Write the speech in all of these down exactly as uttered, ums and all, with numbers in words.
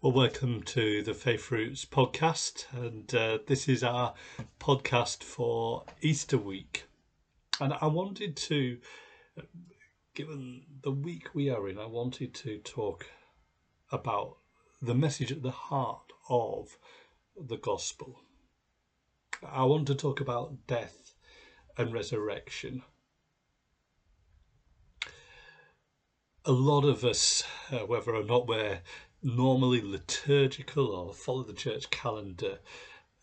Well, welcome to the Faith Roots podcast, and uh, this is our podcast for Easter week. And I wanted to, given the week we are in, I wanted to talk about the message at the heart of the gospel. I want to talk about death and resurrection. A lot of us, uh, whether or not we're normally liturgical or follow the church calendar,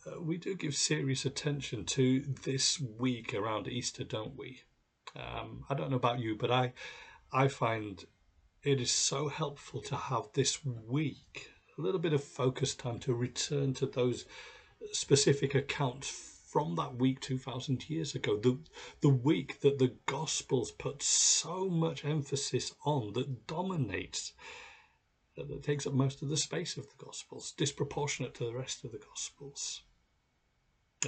uh, we do give serious attention to this week around Easter, don't we? Um, I don't know about you, but I, I find it is so helpful to have this week a little bit of focus time to return to those specific accounts from that week two thousand years ago, the the week that the Gospels put so much emphasis on, that dominates, that, that takes up most of the space of the Gospels, disproportionate to the rest of the Gospels.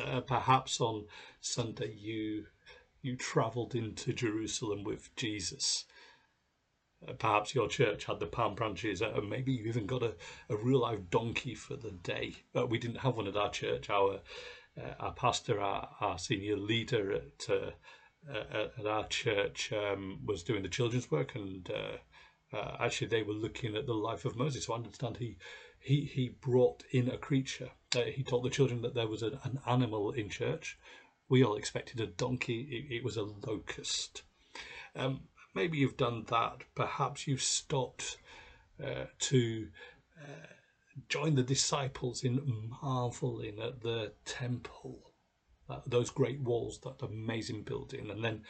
Uh, perhaps on Sunday you you travelled into Jerusalem with Jesus. Uh, perhaps your church had the palm branches, uh, and maybe you even got a, a real live donkey for the day. Uh, we didn't have one at our church. Our Uh, our pastor, our, our senior leader at, uh, uh, at our church um, was doing the children's work, and uh, uh, actually they were looking at the life of Moses. So I understand he he, he brought in a creature. Uh, he told the children that there was an, an animal in church. We all expected a donkey. It, it was a locust. Um, maybe you've done that. Perhaps you've stopped uh, to... Uh, join the disciples in marveling at the temple, uh, those great walls, that amazing building, and then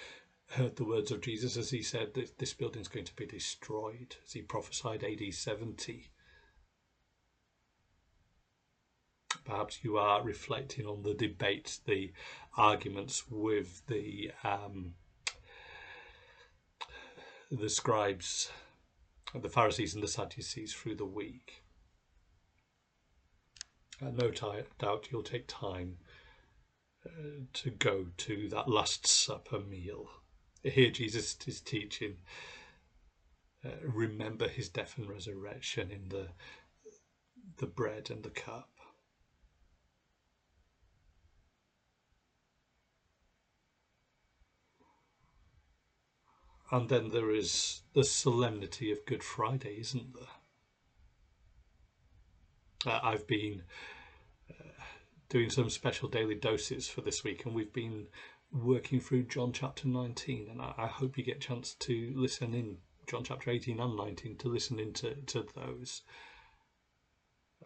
heard the words of Jesus as he said that this building's going to be destroyed, as he prophesied A D seventy. Perhaps you are reflecting on the debates, the arguments with the um, the scribes, the Pharisees and the Sadducees through the week. Uh, no t- doubt you'll take time uh, to go to that Last Supper meal. Here Jesus is teaching, uh, remember his death and resurrection in the the bread and the cup. And then there is the solemnity of Good Friday, isn't there? Uh, I've been uh, doing some special daily doses for this week, and we've been working through John chapter nineteen, and I, I hope you get a chance to listen in, John chapter eighteen and nineteen, to listen in to, to those.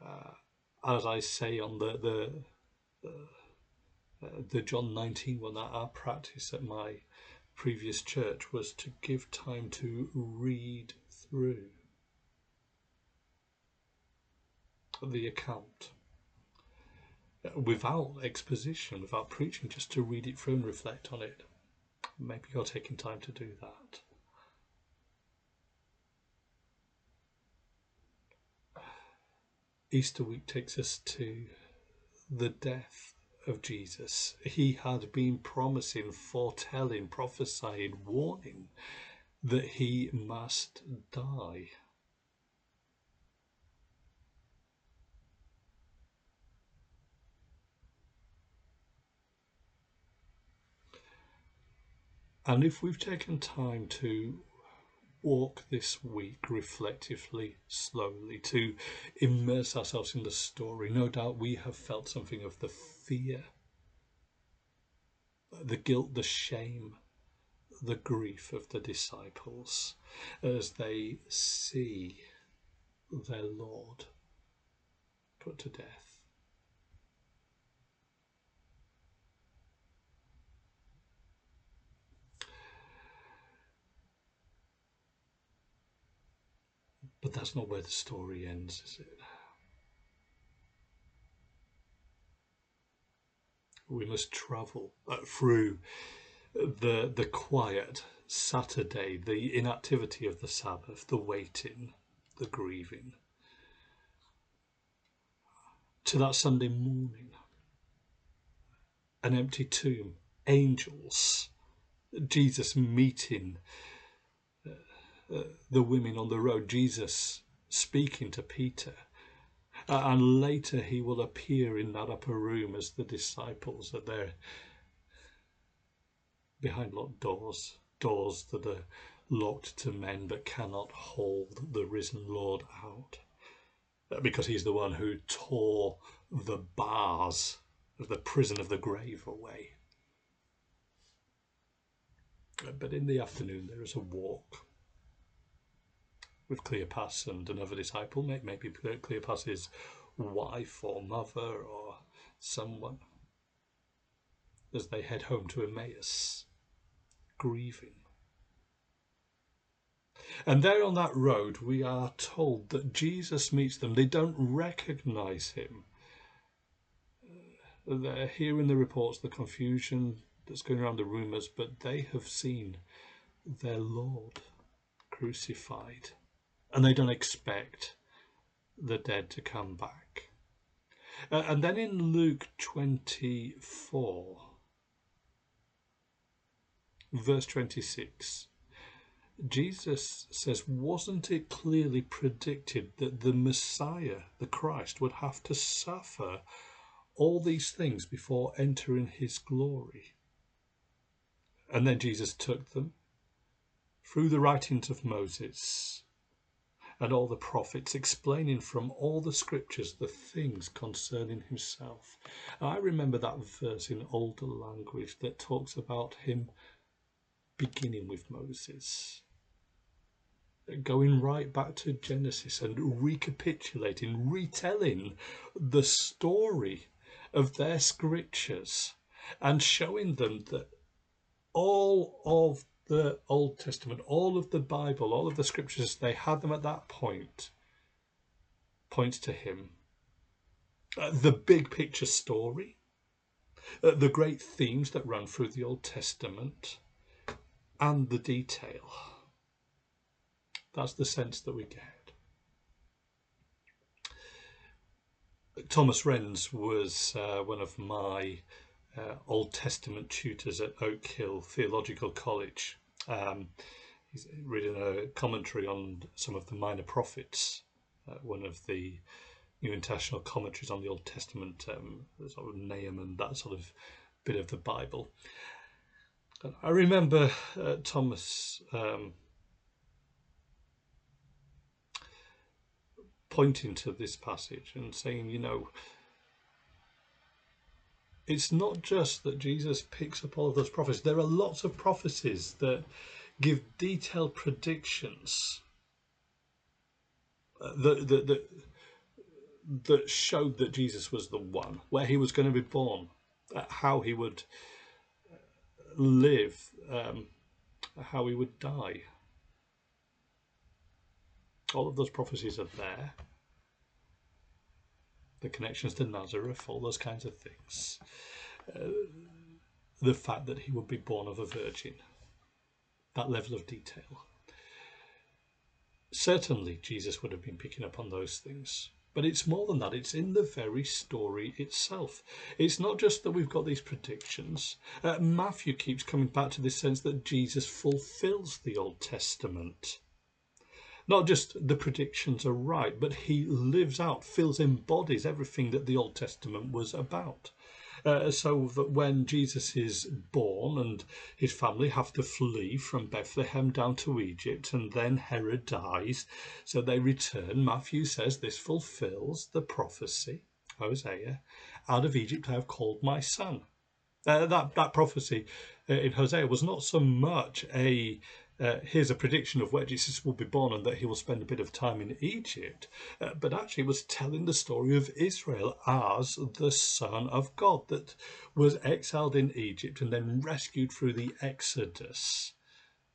Uh, as I say on the the, uh, uh, the John nineteen one, that our practice at my previous church was to give time to read through the account without exposition, without preaching, just to read it through and reflect on it. Maybe you're taking time to do that. Easter week takes us to the death of Jesus. He had been promising, foretelling, prophesying, warning that he must die. And if we've taken time to walk this week reflectively, slowly, to immerse ourselves in the story, no doubt we have felt something of the fear, the guilt, the shame, the grief of the disciples as they see their Lord put to death. But that's not where the story ends, is it? We must travel uh, through the the quiet Saturday, the inactivity of the Sabbath, the waiting, the grieving, to that Sunday morning. An empty tomb, angels, Jesus meeting Uh, the women on the road, Jesus speaking to Peter, uh, and later he will appear in that upper room as the disciples are there behind locked doors, doors that are locked to men but cannot hold the risen Lord out, because he's the one who tore the bars of the prison of the grave away. But in the afternoon there is a walk with Cleopas and another disciple, maybe Cleopas's wife or mother or someone, as they head home to Emmaus, grieving. And there on that road we are told that Jesus meets them. They don't recognise him. They're hearing the reports, the confusion that's going around, the rumours, but they have seen their Lord crucified, and they don't expect the dead to come back. Uh, and then in Luke twenty-four, verse twenty-six, Jesus says, wasn't it clearly predicted that the Messiah, the Christ, would have to suffer all these things before entering his glory? And then Jesus took them through the writings of Moses and all the prophets, explaining from all the scriptures the things concerning himself. I remember that verse in older language that talks about him beginning with Moses, going right back to Genesis and recapitulating, retelling the story of their scriptures and showing them that all of the Old Testament, all of the Bible, all of the scriptures, they had them at that point, points to him. Uh, the big picture story, uh, the great themes that run through the Old Testament, and the detail. That's the sense that we get. Thomas Renz was uh, one of my uh, Old Testament tutors at Oak Hill Theological College. Um, he's reading a commentary on some of the Minor Prophets, uh, one of the New International Commentaries on the Old Testament, um, sort of Nahum and that sort of bit of the Bible. And I remember uh, Thomas um, pointing to this passage and saying, you know, it's not just that Jesus picks up all of those prophecies. There are lots of prophecies that give detailed predictions that, that, that, that showed that Jesus was the one, where he was going to be born, how he would live, um, how he would die. All of those prophecies are there. The connections to Nazareth, all those kinds of things. Uh, the fact that he would be born of a virgin. That level of detail. Certainly Jesus would have been picking up on those things. But it's more than that. It's in the very story itself. It's not just that we've got these predictions. Uh, Matthew keeps coming back to this sense that Jesus fulfills the Old Testament. Not just the predictions are right, but he lives out, fills, embodies everything that the Old Testament was about. Uh, so that when Jesus is born and his family have to flee from Bethlehem down to Egypt, and then Herod dies, so they return, Matthew says this fulfills the prophecy, Hosea, out of Egypt I have called my son. Uh, that, that prophecy uh, in Hosea was not so much a Uh, here's a prediction of where Jesus will be born and that he will spend a bit of time in Egypt, uh, but actually was telling the story of Israel as the Son of God that was exiled in Egypt and then rescued through the Exodus,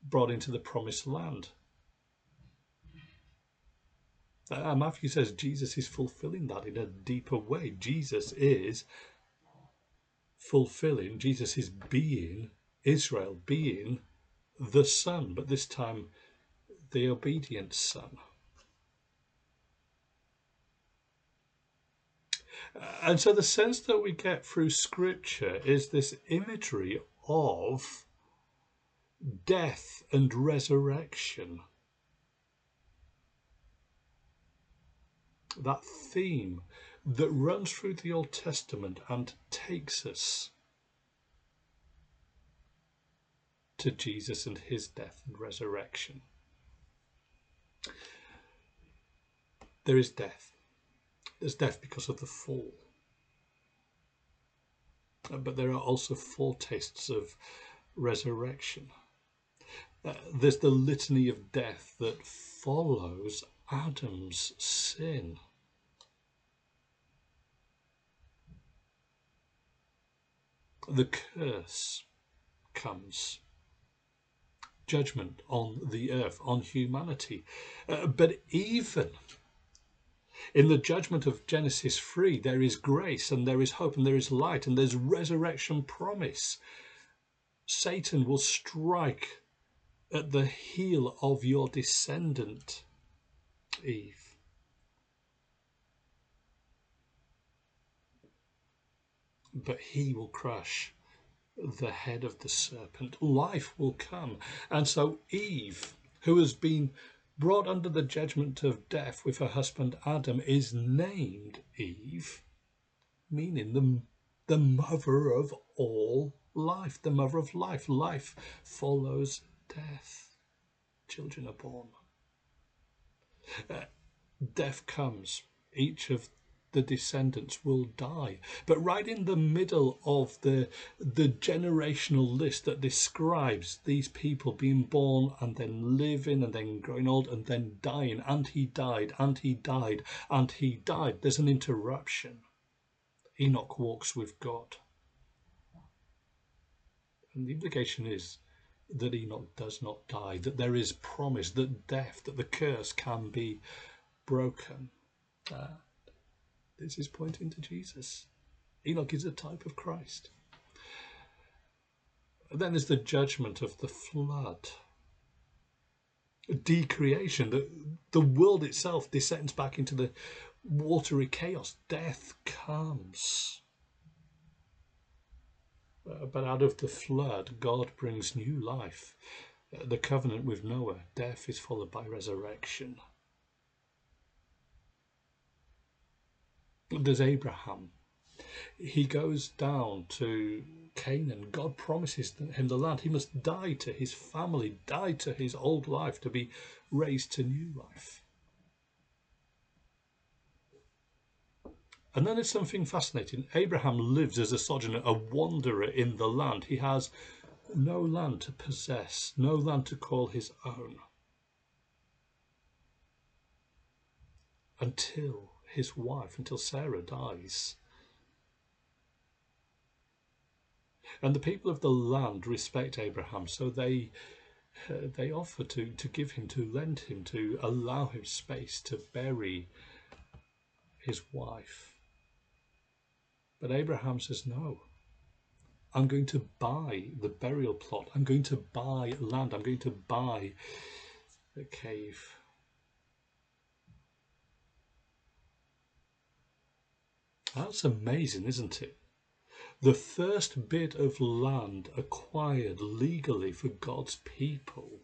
brought into the Promised Land. Uh, Matthew says Jesus is fulfilling that in a deeper way. Jesus is fulfilling, Jesus is being Israel, being the Son, but this time the obedient Son. And so the sense that we get through Scripture is this imagery of death and resurrection. that theme that runs through the Old Testament and takes us to Jesus and his death and resurrection. There is death. There's death because of the fall. But there are also foretastes of resurrection. Uh, there's the litany of death that follows Adam's sin. The curse comes. Judgment on the earth, on humanity. Uh, but even in the judgment of Genesis three, there is grace and there is hope and there is light and there's resurrection promise. Satan will strike at the heel of your descendant, Eve. But he will crush the head of the serpent. Life will come. And so Eve, who has been brought under the judgment of death with her husband Adam, is named Eve, meaning the, the mother of all life, the mother of life. Life follows death. Children are born. Uh, death comes. Each of the descendants will die. But right in the middle of the, the generational list that describes these people being born and then living and then growing old and then dying, and he died, and he died, and he died, there's an interruption. Enoch walks with God. And the implication is that Enoch does not die, that there is promise, that death, that the curse can be broken. Uh, this is pointing to Jesus. Enoch is a type of Christ. Then there's the judgment of the flood. Decreation, the, the world itself descends back into the watery chaos. Death comes. But out of the flood, God brings new life. The covenant with Noah, death is followed by resurrection. There's Abraham. He goes down to Canaan. God promises him the land. He must die to his family, die to his old life, to be raised to new life. And then there's something fascinating. Abraham lives as a sojourner, a wanderer in the land. He has no land to possess, no land to call his own, until his wife, until Sarah dies. And the people of the land respect Abraham, so they uh, they offer to, to give him, to lend him, to allow him space to bury his wife. But Abraham says, no, I'm going to buy the burial plot. I'm going to buy land. I'm going to buy a cave. That's amazing, isn't it? The first bit of land acquired legally for God's people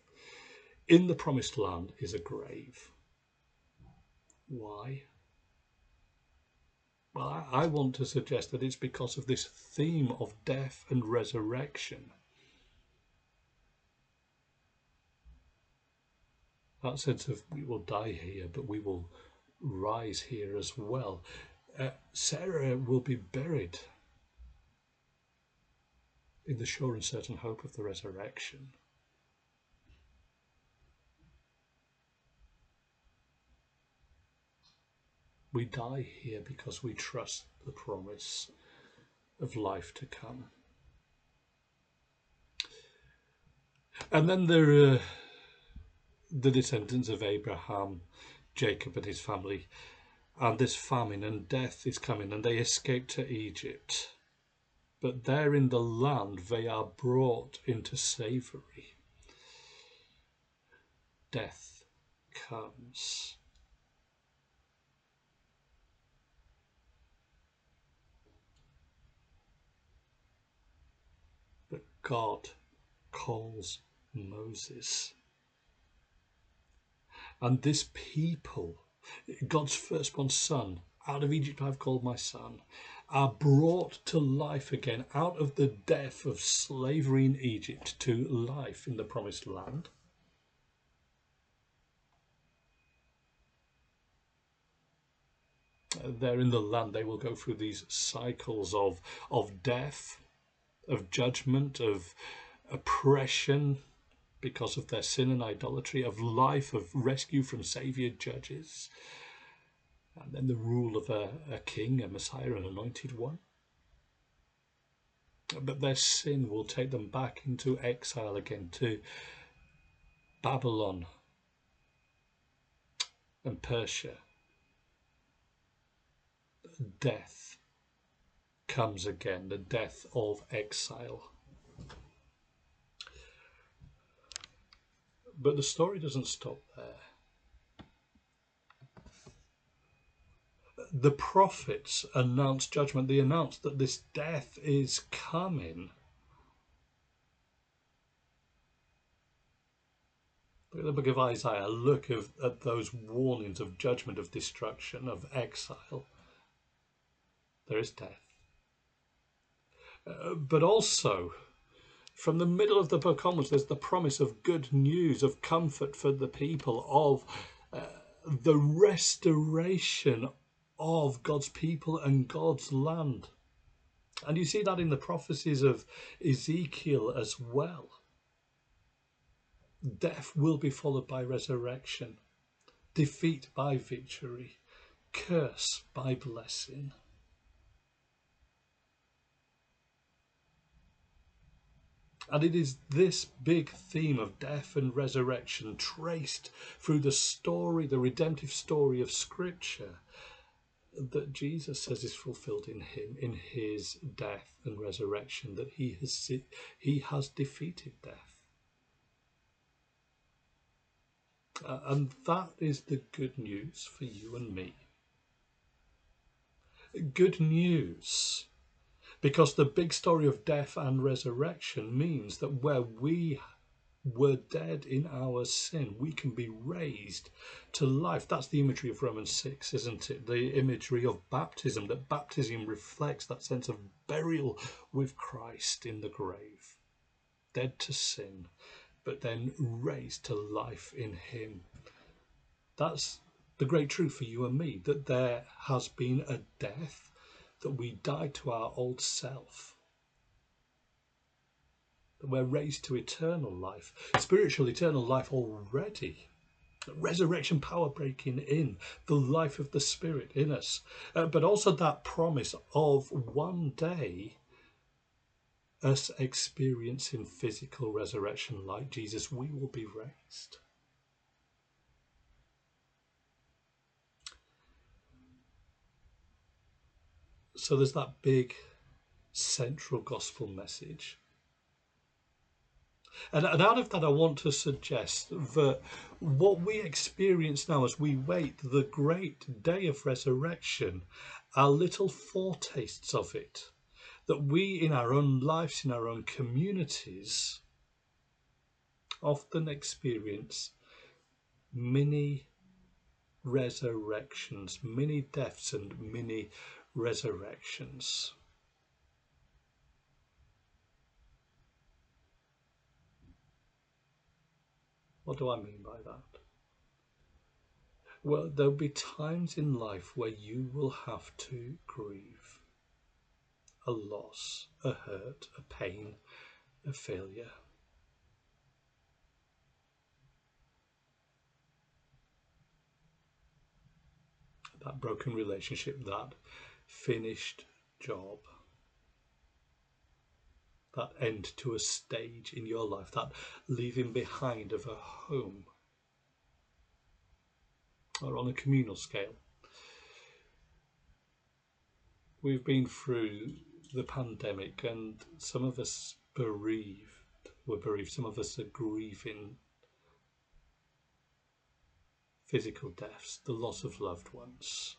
in the promised land is a grave. Why? Well, I want to suggest that it's because of this theme of death and resurrection. That sense of we will die here, but we will rise here as well. Uh, Sarah will be buried in the sure and certain hope of the resurrection. We die here because we trust the promise of life to come. And then there are the descendants of Abraham, Jacob and his family, and this famine and death is coming, and they escape to Egypt. But there in the land they are brought into slavery. Death comes. God calls Moses, and this people God's firstborn son, out of Egypt I've called my son, are brought to life again out of the death of slavery in Egypt to life in the promised land. There in the land they will go through these cycles of, of death, of judgment, of oppression because of their sin and idolatry, of life, of rescue from saviour judges, and then the rule of a, a king, a Messiah, an anointed one. But their sin will take them back into exile again to Babylon and Persia. Death comes again, the death of exile. But the story doesn't stop there. The prophets announce judgment. They announce that this death is coming. Look at the book of Isaiah. Look at those warnings of judgment, of destruction, of exile. There is death. Uh, but also, from the middle of the book onwards, there's the promise of good news, of comfort for the people, of uh, the restoration of God's people and God's land. And you see that in the prophecies of Ezekiel as well. Death will be followed by resurrection, defeat by victory, curse by blessing. And it is this big theme of death and resurrection traced through the story, the redemptive story of Scripture, that Jesus says is fulfilled in him, in his death and resurrection, that he has, he has defeated death. Uh, and that is the good news for you and me. Good news. Because the big story of death and resurrection means that where we were dead in our sin, we can be raised to life. That's the imagery of Romans six, isn't it? The imagery of baptism, that baptism reflects that sense of burial with Christ in the grave. Dead to sin, but then raised to life in him. That's the great truth for you and me, that there has been a death, that we die to our old self, that we're raised to eternal life, spiritual eternal life already, resurrection power breaking in, the life of the Spirit in us, uh, but also that promise of one day us experiencing physical resurrection like Jesus. We will be raised. So there's that big central gospel message. And, and out of that, I want to suggest that what we experience now as we wait the great day of resurrection are little foretastes of it, that we in our own lives, in our own communities, often experience mini resurrections, mini deaths and mini resurrections. What do I mean by that? Well, there'll be times in life where you will have to grieve a loss, a hurt, a pain, a failure. That broken relationship, that finished job, that end to a stage in your life, that leaving behind of a home, or on a communal scale. We've been through the pandemic, and some of us bereaved, were bereaved, some of us are grieving physical deaths, the loss of loved ones.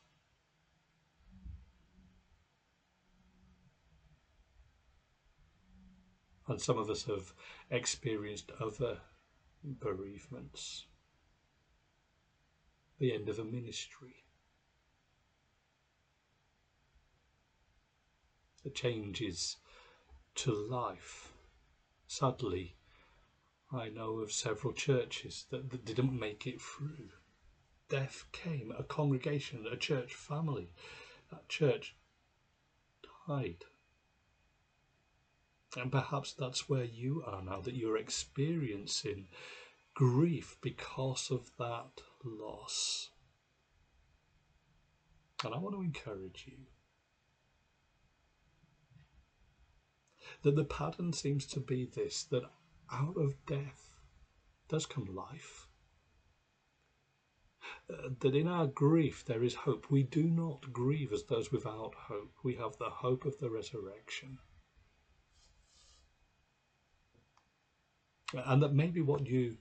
And some of us have experienced other bereavements. the end of a ministry. The changes to life. Sadly, I know of several churches that, that didn't make it through. Death came, a congregation, a church family. That church died. And perhaps that's where you are now, that you're experiencing grief because of that loss. And I want to encourage you that the pattern seems to be this, that out of death does come life. Uh, that in our grief there is hope. We do not grieve as those without hope. We have the hope of the resurrection. And that maybe what you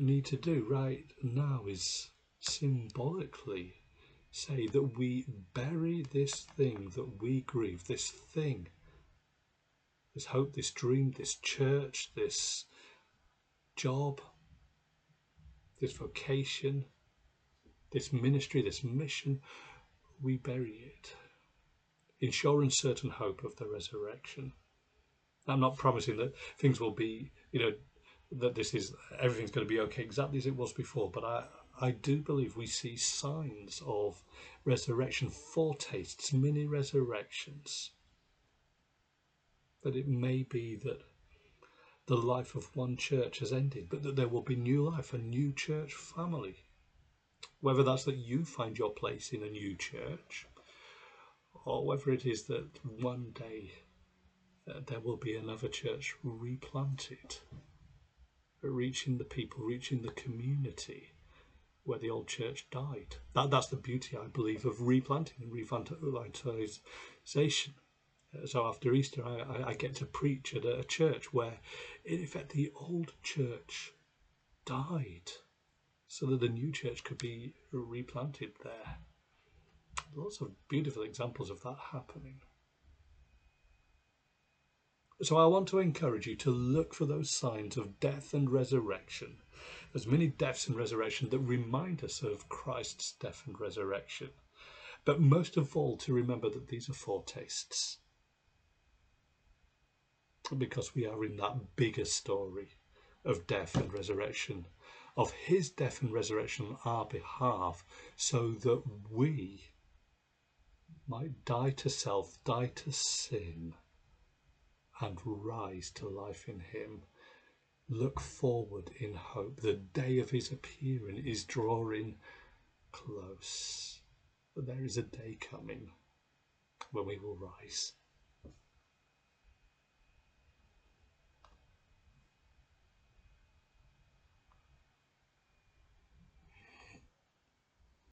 need to do right now is symbolically say that we bury this thing that we grieve, this thing, this hope, this dream, this church, this job, this vocation, this ministry, this mission. We bury it, ensuring certain hope of the resurrection. I'm not promising that things will be, you know, that this is, everything's going to be okay exactly as it was before, but I, I do believe we see signs of resurrection, foretastes, mini resurrections. That it may be that the life of one church has ended, but that there will be new life, a new church family. Whether that's that you find your place in a new church, or whether it is that one day Uh, there will be another church replanted, reaching the people, reaching the community where the old church died. That, that's the beauty, I believe, of replanting and revitalization. Uh, so after Easter, I, I, I get to preach at a, a church where, in effect, the old church died so that the new church could be replanted there. Lots of beautiful examples of that happening. So I want to encourage you to look for those signs of death and resurrection. There's many deaths and resurrection that remind us of Christ's death and resurrection. But most of all, to remember that these are foretastes. Because we are in that bigger story of death and resurrection, of his death and resurrection on our behalf, so that we might die to self, die to sin, and rise to life in him. Look forward in hope. The day of his appearing is drawing close. There is a day coming when we will rise.